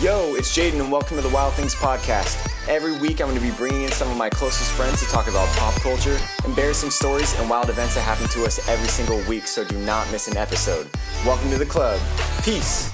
Yo, it's Jaden and welcome to the Wild Things Podcast. Every week I'm going to be bringing in some of my closest friends to talk about pop culture, embarrassing stories, and wild events that happen to us every single week, so do not miss an episode. Welcome to the club. Peace.